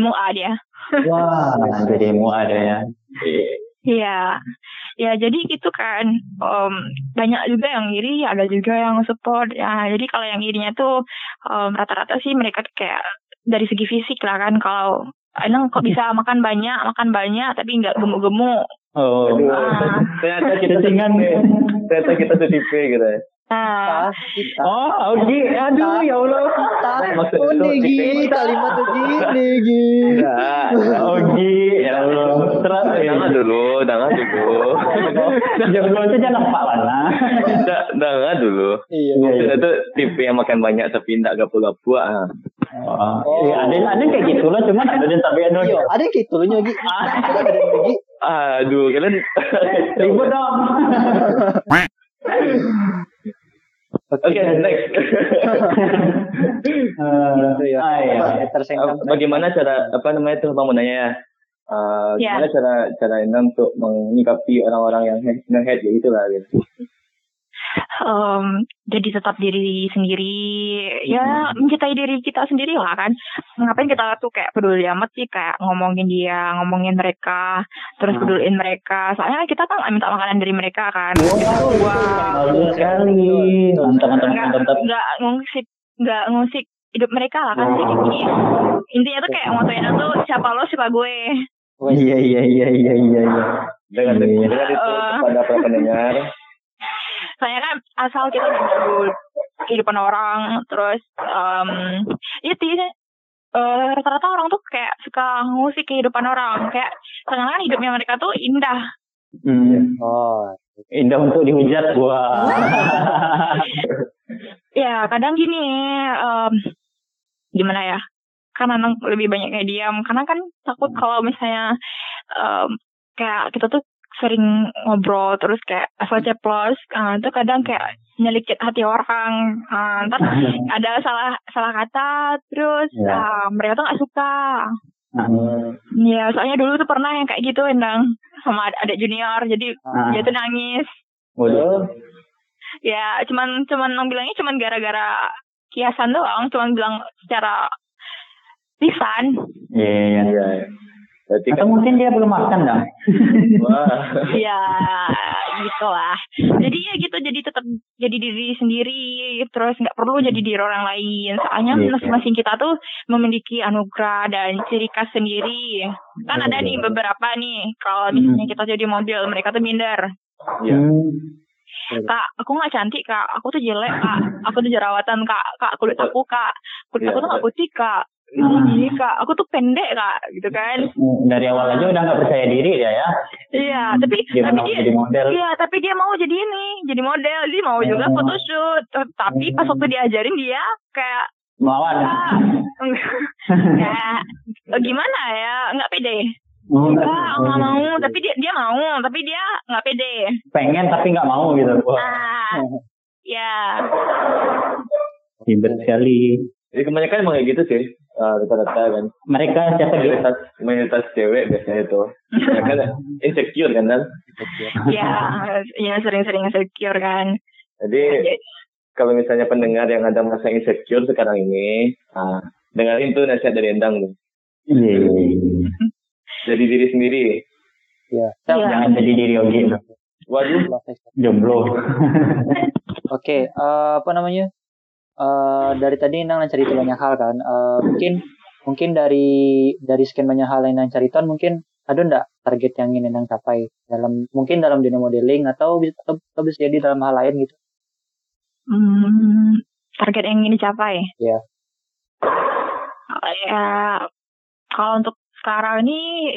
MUA dia. Wah, jadi MUA dia ya. Iya. Ya jadi gitu kan. Banyak juga yang iri, ada juga yang support. Ya jadi kalau yang irinya tuh rata-rata sih mereka kayak dari segi fisik lah kan, kalau Endang kok bisa makan banyak tapi nggak gemuk-gemuk. Ternyata kita tuh tipe gitu ya. Oke, aduh ya Allah. Gini kalimat tuh gini. Ya Allah. Jangan dulu. Jangan dulu. Iya. Itu tipe yang makan banyak tapi enggak gapu-gapu. Ada kayak gitu lah, cuman ada yang tapi ada gitu loh lagi. Aduh, kalian ribut dong. Oke, Oke, next. Gitu ya. Bagaimana cara itu bangunannya ya? Gimana cara Endang untuk menyikapi orang-orang yang head gitu lah gitu. Jadi tetap diri sendiri, ya mencintai diri kita sendiri lah kan. Ngapain kita tuh kayak peduli amat sih, kayak ngomongin dia, ngomongin mereka, terus peduliin mereka. Soalnya kita kan minta makanan dari mereka kan. Nggak ngusik hidup mereka lah kan. Intinya tuh kayak motonya tuh siapa lo siapa gue. Iya. Dengan itu kepada para pendengar. Soalnya kan asal kita menunggu kehidupan orang, terus rata-rata orang tuh kayak suka ngusik kehidupan orang, kayak seakan-akan hidupnya mereka tuh indah. Indah untuk dihujat. Ya kadang gini, gimana ya, karena lebih banyaknya diam, karena kan takut kalau misalnya kayak kita tuh sering ngobrol terus kayak asal ceplos, itu kadang kayak nyelicit hati orang, ntar ada salah kata terus mereka tuh nggak suka. Ya soalnya dulu tuh pernah yang kayak gitu Endang sama adik junior, jadi dia tuh nangis. Ya cuman bilangnya cuman gara-gara kiasan doang, cuman bilang secara lisan. Iya. Berarti atau kan mungkin dia belum makan dong. Ya gitu lah. Jadi ya gitu, jadi tetap jadi diri sendiri, terus nggak perlu jadi diri orang lain. Soalnya masing-masing kita tuh memiliki anugerah dan ciri khas sendiri. Kan ada nih beberapa nih, kalau misalnya kita jadi model, mereka tuh minder. Kak, aku nggak cantik kak, aku tuh jelek kak, aku tuh jerawatan kak, kulit aku kak, kulit aku tuh nggak putih kak. Iya kak, aku tuh pendek kak, gitu kan. Dari awal aja udah nggak percaya diri dia ya. Iya, tapi dia mau jadi ini, jadi model, dia mau juga photoshoot. Tapi pas waktu diajarin dia kayak melawan. Gimana ya, nggak pede. Nggak mau, tapi dia mau, tapi dia nggak pede. Pengen tapi nggak mau gitu. Ya. Hebat sekali. Jadi kebanyakan emang kayak gitu sih. Rata-rata kan mereka siapa gitu? Mayoritas cewek biasanya itu kan insecure kan. Ya sering-sering insecure kan. Jadi kalau misalnya pendengar yang ada merasa insecure sekarang ini, dengerin tuh nasihat dari Endang tuh. Jadi diri sendiri. Jangan jadi diri Ogi. Waduh, jomblo. Oke, dari tadi Endang cerita banyak hal kan, mungkin dari sekian banyak hal yang Endang cerita, mungkin ada nggak target yang ingin Endang capai dalam dunia modeling atau bisa jadi dalam hal lain gitu? Target yang ingin dicapai? Ya, kalau untuk sekarang ini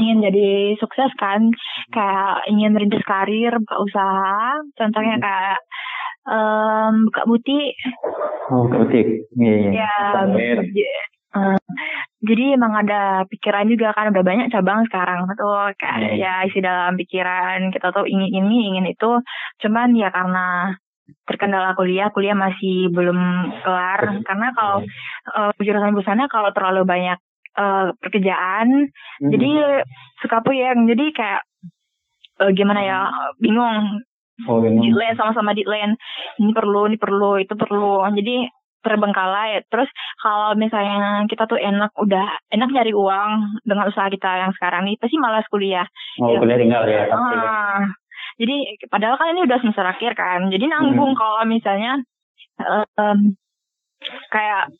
ingin jadi sukses kan, kayak ingin merintis karir, buka usaha, contohnya kayak buka butik. Buka butik. Jadi emang ada pikiran juga kan, udah banyak cabang sekarang tuh kayak isi dalam pikiran kita tuh ingin ini, ingin itu. Cuman ya karena terkendala kuliah masih belum kelar, karena kalau jurusan-jurusannya kalau terlalu banyak pekerjaan, jadi suka puyeng, jadi kayak gimana ya, bingung. Deadline sama-sama deadline, ini perlu, itu perlu, jadi terbengkalai. Terus kalau misalnya kita tuh udah enak nyari uang dengan usaha kita yang sekarang ini, pasti malas kuliah. Kuliah tinggal ya. Jadi padahal kan ini udah semester akhir kan, jadi nanggung kalau misalnya kayak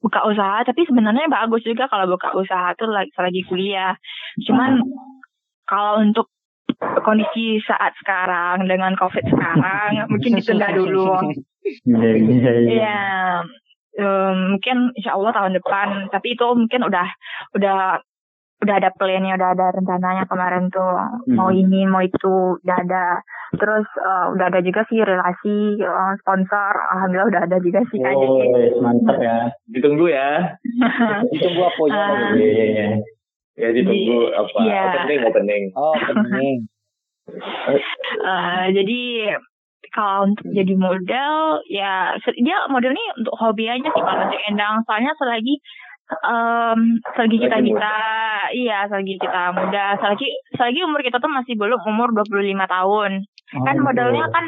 buka usaha, tapi sebenarnya bagus juga kalau buka usaha tuh lagi kuliah. Cuman kalau untuk kondisi saat sekarang dengan COVID sekarang mungkin ditunda dulu. Mungkin insya Allah tahun depan, tapi itu mungkin udah ada plannya, udah ada rencananya kemarin tuh mau ini mau itu udah ada. Terus udah ada juga sih relasi sponsor, alhamdulillah udah ada juga sih. Mantap ya, ditunggu ya. Ditunggu apa ya? Ya ditunggu apa? Opening. Jadi mereka untuk jadi model, ya dia model ini untuk hobi aja sih kalau Sri Endang. Soalnya selagi kita iya selagi kita muda, selagi umur kita tuh masih belum umur 25 tahun. Kan modelnya kan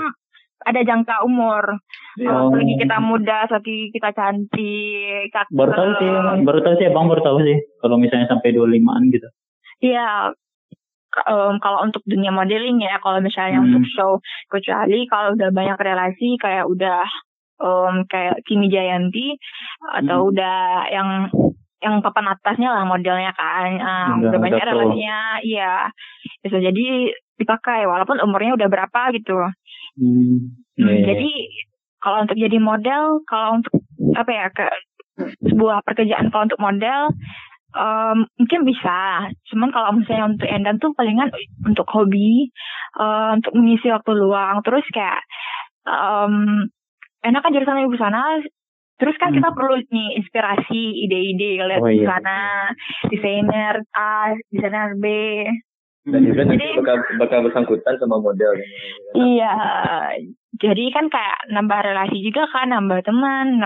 ada jangka umur. Selagi kita muda, selagi kita cantik. Baru tahu sih kalau misalnya sampai 25-an gitu. Iya. Kalau untuk dunia modeling ya, kalau misalnya untuk show, kecuali kalau udah banyak relasi kayak udah kayak Kimi Jayanti atau udah yang papan atasnya lah modelnya kan, udah banyak relasinya, iya bisa jadi dipakai walaupun umurnya udah berapa gitu. Jadi kalau untuk jadi model, kalau untuk apa ya sebuah pekerjaan kalau untuk model mungkin bisa, cuman kalau misalnya untuk Endang tuh palingan untuk hobi, untuk mengisi waktu luang, terus kayak enak kan dari sana ibu sana, terus kan kita perlu nih inspirasi, ide-ide lihat di sana, desainer A, desainer B. Dan juga nanti bakal bersangkutan sama model. Iya, jadi kan kayak nambah relasi juga kan, nambah teman.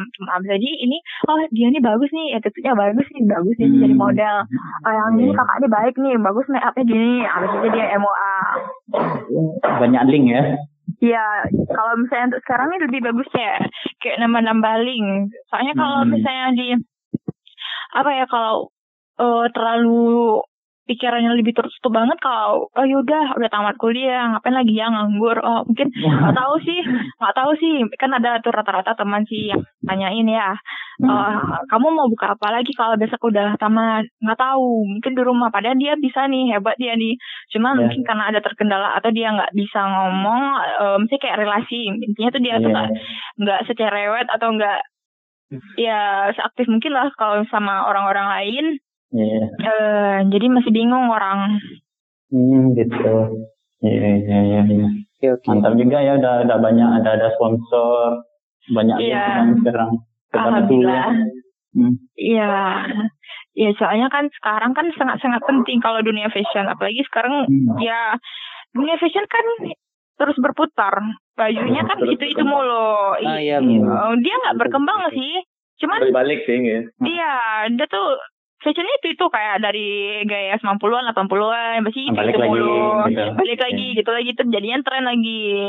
Jadi ini, dia ini bagus nih, attitude-nya bagus nih jadi model. Yang ini kakaknya baik nih, bagus make up-nya gini, abis itu dia MOA. Banyak link ya? Iya, kalau misalnya untuk sekarang ini lebih bagus ya, kayak nambah-nambah link. Soalnya kalau misalnya kalau terlalu pikirannya lebih tertutup banget kalau udah tamat kuliah ngapain lagi ya nganggur, mungkin nggak tahu sih kan ada tuh rata-rata teman sih yang tanyain ya, kamu mau buka apa lagi kalau besok udah tamat, nggak tahu, mungkin di rumah, padahal dia bisa nih, hebat dia nih, cuma mungkin karena ada terkendala atau dia nggak bisa ngomong, sih kayak relasi intinya tuh dia tuh nggak secerewet atau nggak ya seaktif mungkin lah kalau sama orang-orang lain. Jadi masih bingung orang. Gitu. Iya. Okay. Mantap juga ya, udah banyak ada sponsor, banyak yang sekarang. Alhamdulillah. Iya, soalnya kan sekarang kan sangat-sangat penting kalau dunia fashion, apalagi sekarang ya dunia fashion kan terus berputar. Bajunya kan itu mulu. Dia nggak berkembang sih. Cuman balik sih ya. Iya, dia tuh fashionnya itu kayak dari gaya 90-an, 80-an, masih itu mulu, balik lagi, gitu lagi, terjadinya tren lagi.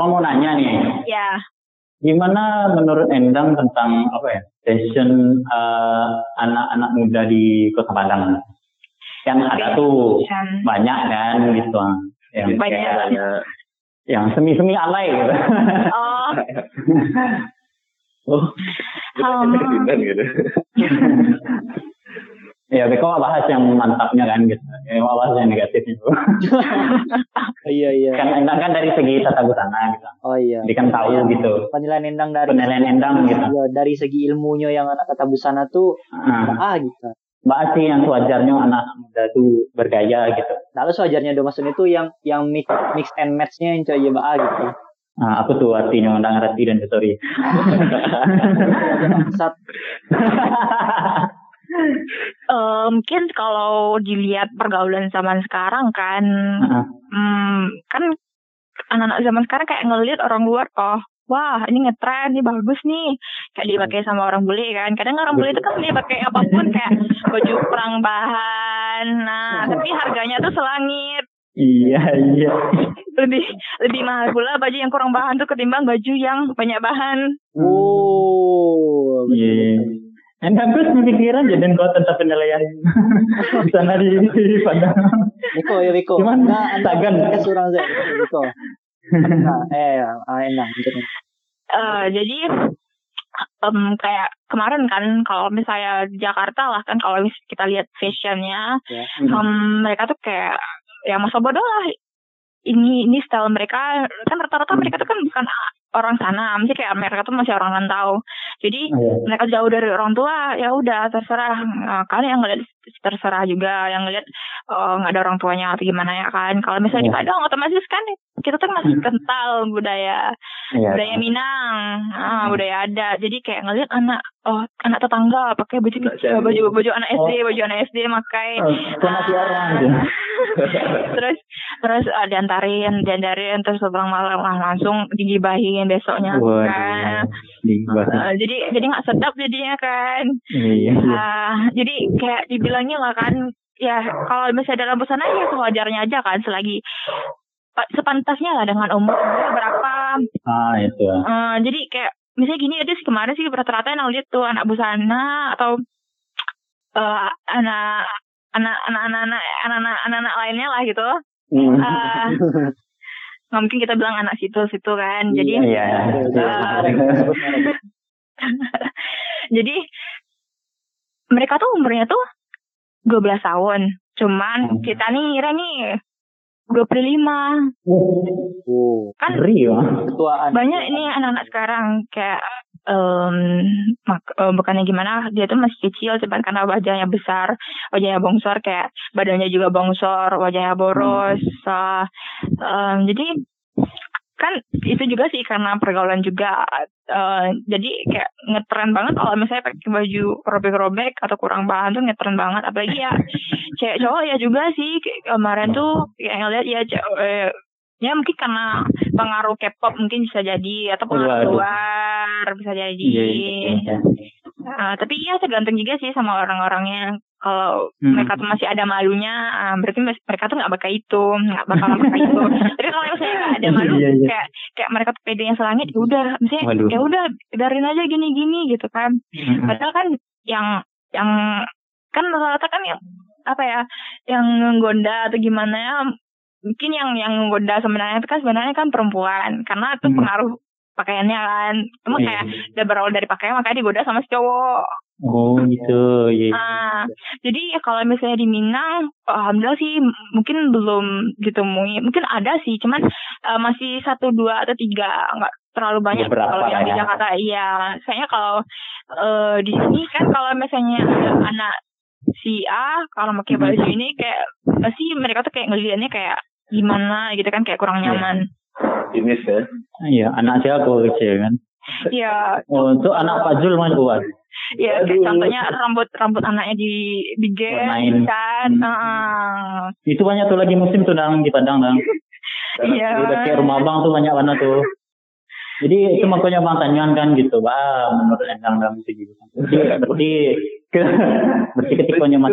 Mau nanya nih. Ya. Gimana menurut Endang tentang fashion anak-anak muda di Kota Padang? Yang ada tuh banyak kan gitu. Yang semi-semi alay gitu. Ya, tapi kok bahas yang mantapnya kan gitu. Bahas yang negatif itu. Iya. Kan Endang kan dari segi tata busana gitu. Oh iya. Dia kan tahu gitu. Penilaian Endang gitu. Iya, dari segi ilmunya yang anak tata busana tuh gitu. Bahas sih yang sewajarnya anak muda tuh bergaya gitu. Lalu sewajarnya udah maksudnya tuh yang mix and match-nya yang coba gitu. Aku tuh artinya nggak ngerti dan sorry. Mungkin kalau dilihat pergaulan zaman sekarang kan, kan anak-anak zaman sekarang kayak ngelihat orang luar, wah ini ngetren, ini bagus nih, kayak dipakai sama orang bule kan. Kadang orang bule itu kan dia pakai apapun kayak baju perang bahan, tapi harganya tuh selangit. Iya. Lebih mahal pula baju yang kurang bahan tuh ketimbang baju yang banyak bahan. Iya. Endang terus berpikiran aja dan kau tetap penilaian sana di Padang. Riko. Cuman tagan kesurang saya. Riko. Endang. Jadi kayak kemarin kan kalau misalnya di Jakarta lah kan kalau kita lihat fashionnya, mereka tuh kayak ya masa bodoh lah, ini style mereka kan rata-rata mereka tuh kan bukan orang sana, mesti kayak mereka tuh masih orang rantau, jadi mereka jauh dari orang tua, ya udah terserah, kalian yang ngeliat terserah juga, yang ngeliat nggak ada orang tuanya atau gimana ya kan, kalau misalnya di Padang otomatis kan kita tuh masih kental budaya budaya Minang, budaya adat. Jadi kayak ngeliat anak tetangga pakai baju anak SD, baju anak SD pakai terus dandarin terus seberang malam langsung digibahin besoknya. Waduh, kan. Jadi nggak sedap jadinya kan. Jadi kayak dibilangnya lah kan, ya kalau misalnya dalam busana ya sewajarnya aja kan, selagi sepantasnya lah dengan umurnya berapa. Itu ya. Jadi kayak misalnya gini aja sih, kemarin sih rata-rata yang lihat tuh anak busana atau anak lainnya lah gitu. Nggak mungkin kita bilang anak situ kan. Jadi jadi mereka tuh umurnya tuh 12 tahun. Cuman kita nih ngira nih 25. Kan banyak ini anak-anak sekarang kayak bukannya gimana, dia tuh masih kecil, cuman karena wajahnya besar, wajahnya bongsor, kayak badannya juga bongsor, wajahnya boros. Jadi kan itu juga sih karena pergaulan juga. Jadi kayak ngetren banget kalau misalnya pakai baju robek-robek atau kurang bahan tuh ngetren banget. Apalagi ya cewek cowok ya juga sih kemarin tuh kayak ngeliat ya ya mungkin karena pengaruh K-pop mungkin bisa jadi, atau pengaruh luar bisa jadi. Tapi ya tergantung juga sih sama orang-orangnya. Kalau mereka tuh masih ada malunya, berarti mereka tuh nggak bakal pakai itu. Tapi kalau misalnya nggak ada malu, kayak mereka tuh pedenya selangit, yaudah, misalnya yaudah biarin aja gini-gini gitu kan. Padahal kan yang kan rata-rata kan yang apa ya, yang nggonda atau gimana ya, mungkin yang menggoda sebenarnya itu kan perempuan, karena itu pengaruh pakaiannya kan. Emang kayak udah berawal dari pakaian, makanya digoda sama si cowok. Gitu ya. Jadi kalau misalnya di Minang alhamdulillah sih mungkin belum ditemui, mungkin ada sih, cuman masih 1, 2, atau 3, nggak terlalu banyak. Kalau yang di Jakarta kayaknya kalau di sini kan kalau misalnya anak si A kalau pakai baju ini kayak pasti mereka tuh kayak ngeliatnya kayak gimana gitu kan, kayak kurang nyaman. Ini sih. Iya, anak siapa kecil kan? Iya. Untuk anak Pajul Mas Uwan. Iya, contohnya rambut anaknya digel kan. Itu banyak tuh lagi musim tuh di Padang, Bang. Iya. Udah kayak rumah Bang tuh banyak warna tuh. Jadi itu makanya Bang tanyakan kan gitu, Bang, menurut Endang itu gitu. Jadi berarti ketika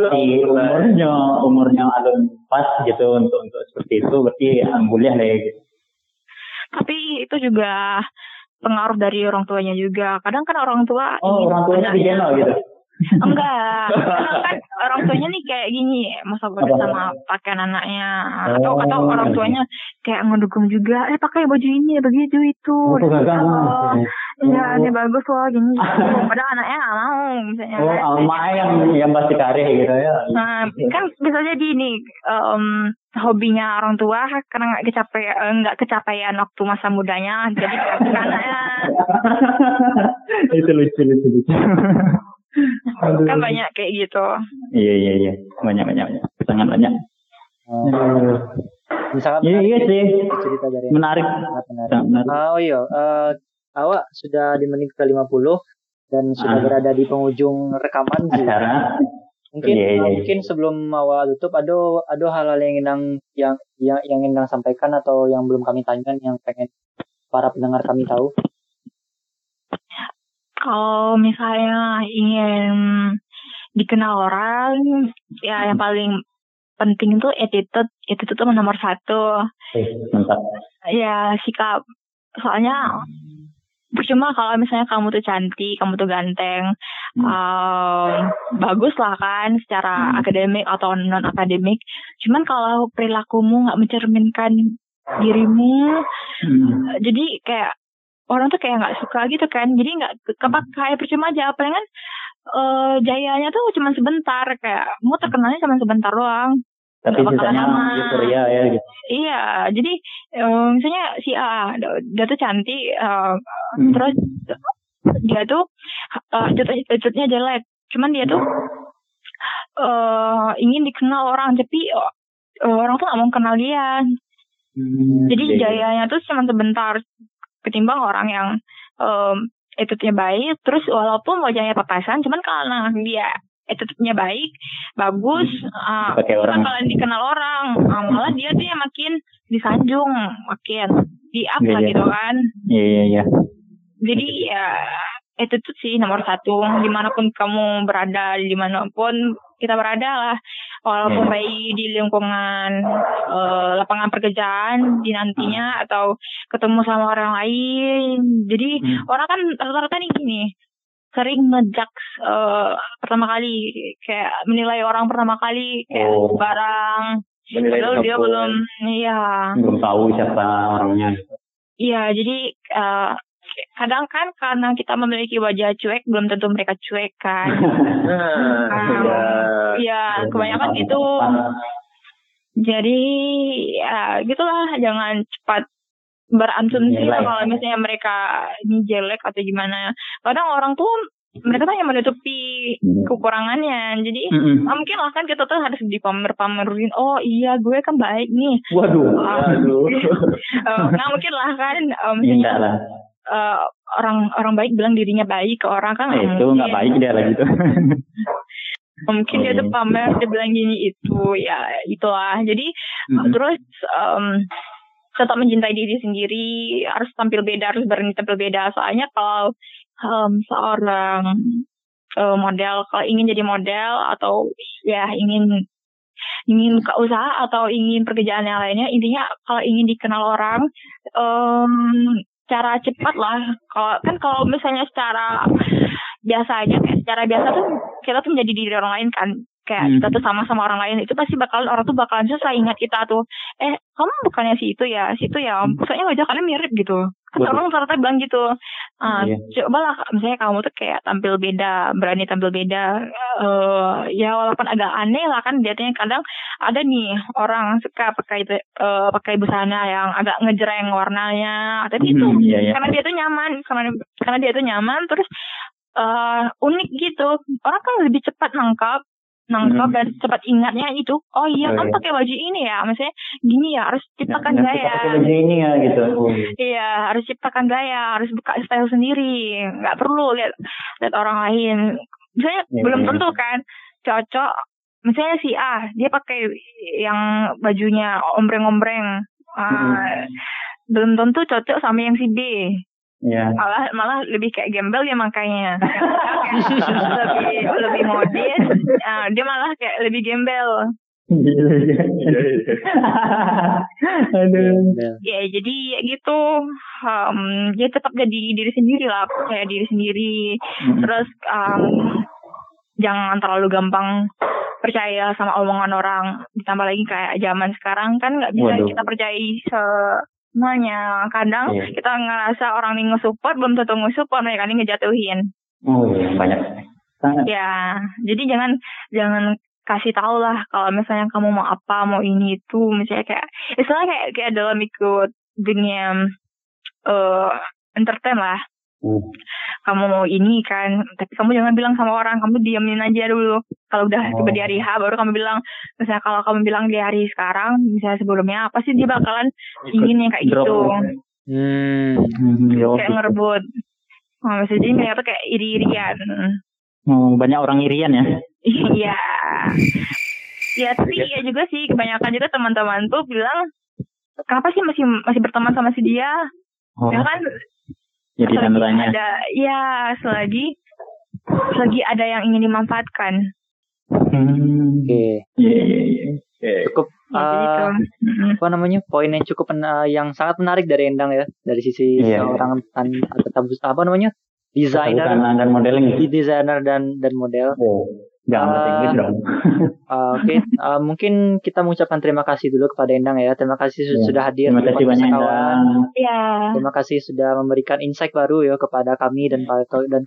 umurnya alun pas gitu untuk seperti itu, berarti alhamdulillah lah gitu. Tapi itu juga pengaruh dari orang tuanya juga. Kadang kan orang tua orang tuanya di Geno gitu. Enggak. Kan orang tuanya nih kayak gini, masa bodoh sama pakaian anaknya, atau orang tuanya kayak ngedukung juga, pakai baju ini begitu itu. Iya, ini bagus loh gini. Padahal anaknya nggak mau misalnya. Yang pasti kareh gitu ya. Nah, kan bisa jadi nih hobinya orang tua karena nggak kecapean waktu masa mudanya, jadi anaknya. Itu lucu. Kan banyak kayak gitu. Iya. Banyak. Sangat banyak. Iya sih. Menarik. Awak sudah di menit ke-50 dan sudah berada di penghujung rekaman acara. Mungkin sebelum awak tutup ada hal-hal yang ingin sampaikan atau yang belum kami tanyakan yang pengen para pendengar kami tahu. Kalau misalnya ingin dikenal orang, ya yang paling penting itu attitude itu nomor 1. Mantap. Ya sikap, soalnya percuma kalau misalnya kamu tuh cantik, kamu tuh ganteng, bagus lah kan secara akademik atau non akademik. Cuman kalau perilakumu nggak mencerminkan dirimu, jadi kayak orang tuh kayak nggak suka gitu kan, jadi nggak kayak percuma aja. Palingan jayanya tuh cuma sebentar, kayak mau terkenalnya cuma sebentar doang, tapi sisanya euforia ya gitu. Iya, jadi misalnya si A dia tuh cantik, terus dia tuh attitude-nya jelek, cuman dia tuh ingin dikenal orang, tapi orang tuh nggak mau kenal dia. Jadi jayanya tuh cuma sebentar. ketimbang orang yang attitude-nya baik, terus walaupun wajahnya papasan, cuman kalau dia attitude-nya baik, bagus, bakalan dikenal orang, malah dia tuh yang makin disanjung, makin di-up lah gitu kan. Iya. Jadi ya attitude sih nomor satu, dimanapun kamu berada, dimanapun kita berada lah, walaupun baik di lingkungan lapangan pekerjaan di nantinya atau ketemu sama orang lain. Jadi orang kan rata-rata nih gini, sering ngejudge pertama kali, kayak menilai orang pertama kali kayak barang, padahal dia belum tahu siapa orangnya. Iya, jadi kadang kan karena kita memiliki wajah cuek, belum tentu mereka cuek kan. Ya kebanyakan gitu. Jadi ya gitulah, jangan cepat berasumsi kalau misalnya mereka jelek atau gimana. Kadang orang tuh mereka tuh yang menutupi kekurangannya. Jadi mungkin lah kan kita tuh harus dipamer-pamerin. Oh iya, gue kan baik nih. Waduh. Nah mungkin lah kan. Iya lah. Orang baik bilang dirinya baik ke orang kan itu nggak baik dia lah gitu. Mungkin dia tuh pamer, dia bilang gini itu ya itulah. Jadi terus tetap mencintai diri sendiri, harus tampil beda, harus berani tampil beda. Soalnya kalau seorang model, kalau ingin jadi model atau ya ingin ke usaha atau ingin pekerjaan yang lainnya, intinya kalau ingin dikenal orang cara cepat lah. Kalau misalnya secara biasanya, kayak secara biasa tuh kita tuh menjadi diri orang lain kan, kayak kita tuh sama-sama orang lain, itu pasti bakalan orang tuh bakalan susah ingat kita tuh. Kamu bukannya si itu ya, soalnya wajah kalian mirip gitu. Orang rata-rata bilang gitu. Cobalah misalnya kamu tuh kayak tampil beda, berani tampil beda. Ya walaupun agak aneh lah kan, biasanya kadang ada nih orang suka pakai busana yang agak ngejreng warnanya, tapi itu karena dia tuh nyaman, karena dia tuh nyaman, terus unik gitu. Orang kan lebih cepat nangkap dan cepat ingatnya itu. Oh iya, kan pakai baju ini ya, misalnya gini ya, harus ciptakan gaya. Pakai baju ini ya gitu. Iya, harus ciptakan gaya, harus buka style sendiri, nggak perlu lihat orang lain. Misalnya belum tentu kan cocok. Misalnya si A, dia pakai yang bajunya ombreng-ombreng, belum tentu cocok sama yang si B. Yeah. Malah lebih kayak gembel ya makanya. lebih modis. Dia malah kayak lebih gembel. Ya jadi gitu. Dia tetap jadi diri sendiri lah, percaya diri sendiri. Terus jangan terlalu gampang percaya sama omongan orang. Ditambah lagi kayak zaman sekarang kan nggak bisa kita percayai semuanya. Kadang kita ngerasa orang ini nge-support, belum tentu nge-support, mereka ini ngejatuhin. Banyak. Sangat. Ya, jadi jangan kasih tahu lah kalau misalnya kamu mau apa, mau ini itu, misalnya kayak istilahnya kayak dalam ikut dunia entertain lah. Kamu mau ini kan, tapi kamu jangan bilang sama orang, kamu diamin aja dulu. Kalau udah tiba di hari H baru kamu bilang. Misalnya kalau kamu bilang di hari sekarang, misalnya sebelumnya, pasti dia bakalan ingin yang kayak gitu. Kayak ngerebut. Maksudnya mereka tuh kayak iri-irian. Banyak orang irian ya. Iya. Ya tapi iya juga sih, kebanyakan juga teman-teman tuh bilang, kenapa sih masih berteman sama si dia? Ya kan, jadi tandanya selagi ada yang ingin dimanfaatkan. Cukup apa namanya, poin yang cukup yang sangat menarik dari Endang ya, dari sisi seorang apa namanya, desainer dan modeling, desainer dan model. Mungkin kita mengucapkan terima kasih dulu kepada Endang ya. Terima kasih sudah hadir. Terima kasih banyak Endang. Terima kasih sudah memberikan insight baru ya kepada kami dan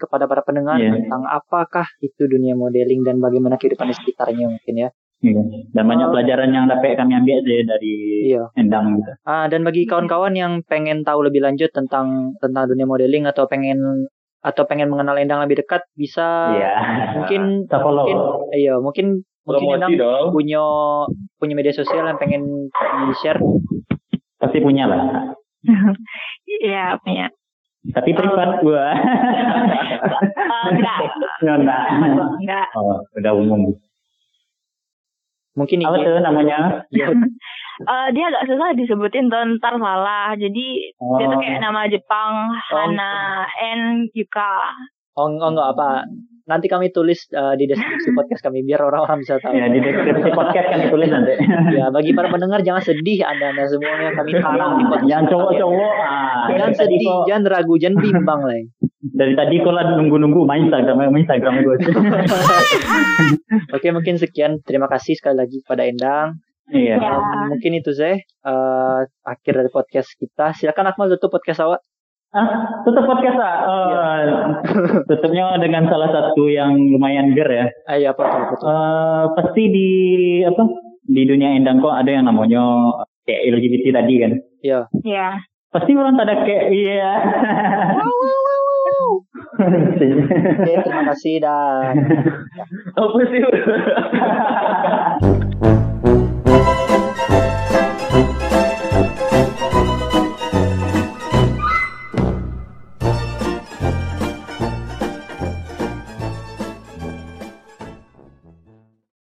kepada para pendengar tentang apakah itu dunia modeling dan bagaimana kehidupan di sekitarnya mungkin ya. Dan banyak pelajaran yang dapat kami ambil dari Endang gitu. Dan bagi kawan-kawan yang pengen tahu lebih lanjut tentang dunia modeling atau pengen mengenal Endang lebih dekat, bisa mungkin Endang punya media sosial yang pengen di share. Pasti punya lah. Iya, punya. Tapi privat gua. Enggak. Oh, udah umum. Mungkin apa tuh namanya? Dia agak susah disebutin, ntar salah. Jadi dia tuh kayak nama Jepang, Hana, N, Yuka. Oh enggak apa. Nanti kami tulis di deskripsi podcast kami biar orang-orang bisa tahu. Ya, di deskripsi podcast kami tulis nanti. Ya, bagi para pendengar jangan sedih Anda semuanya, kami harap jangan cowok-cowok. Jangan sedih, jangan ragu, jangan bimbang lah. Dari tadi kalau nunggu-nunggu main Instagram gue. Oke, mungkin sekian. Terima kasih sekali lagi pada Endang. Iya. Mungkin itu Zeh akhir dari podcast kita. Silakan Akmal tutup podcast awak. Tutup podcast tutupnya dengan salah satu yang lumayan ger ya. Iya, betul. Pasti di dunia Endang kok ada yang namanya kayak LGBT tadi kan. Iya. Iya. Pasti orang ada kayak iya. Oke, terima kasih dan. Apa sih?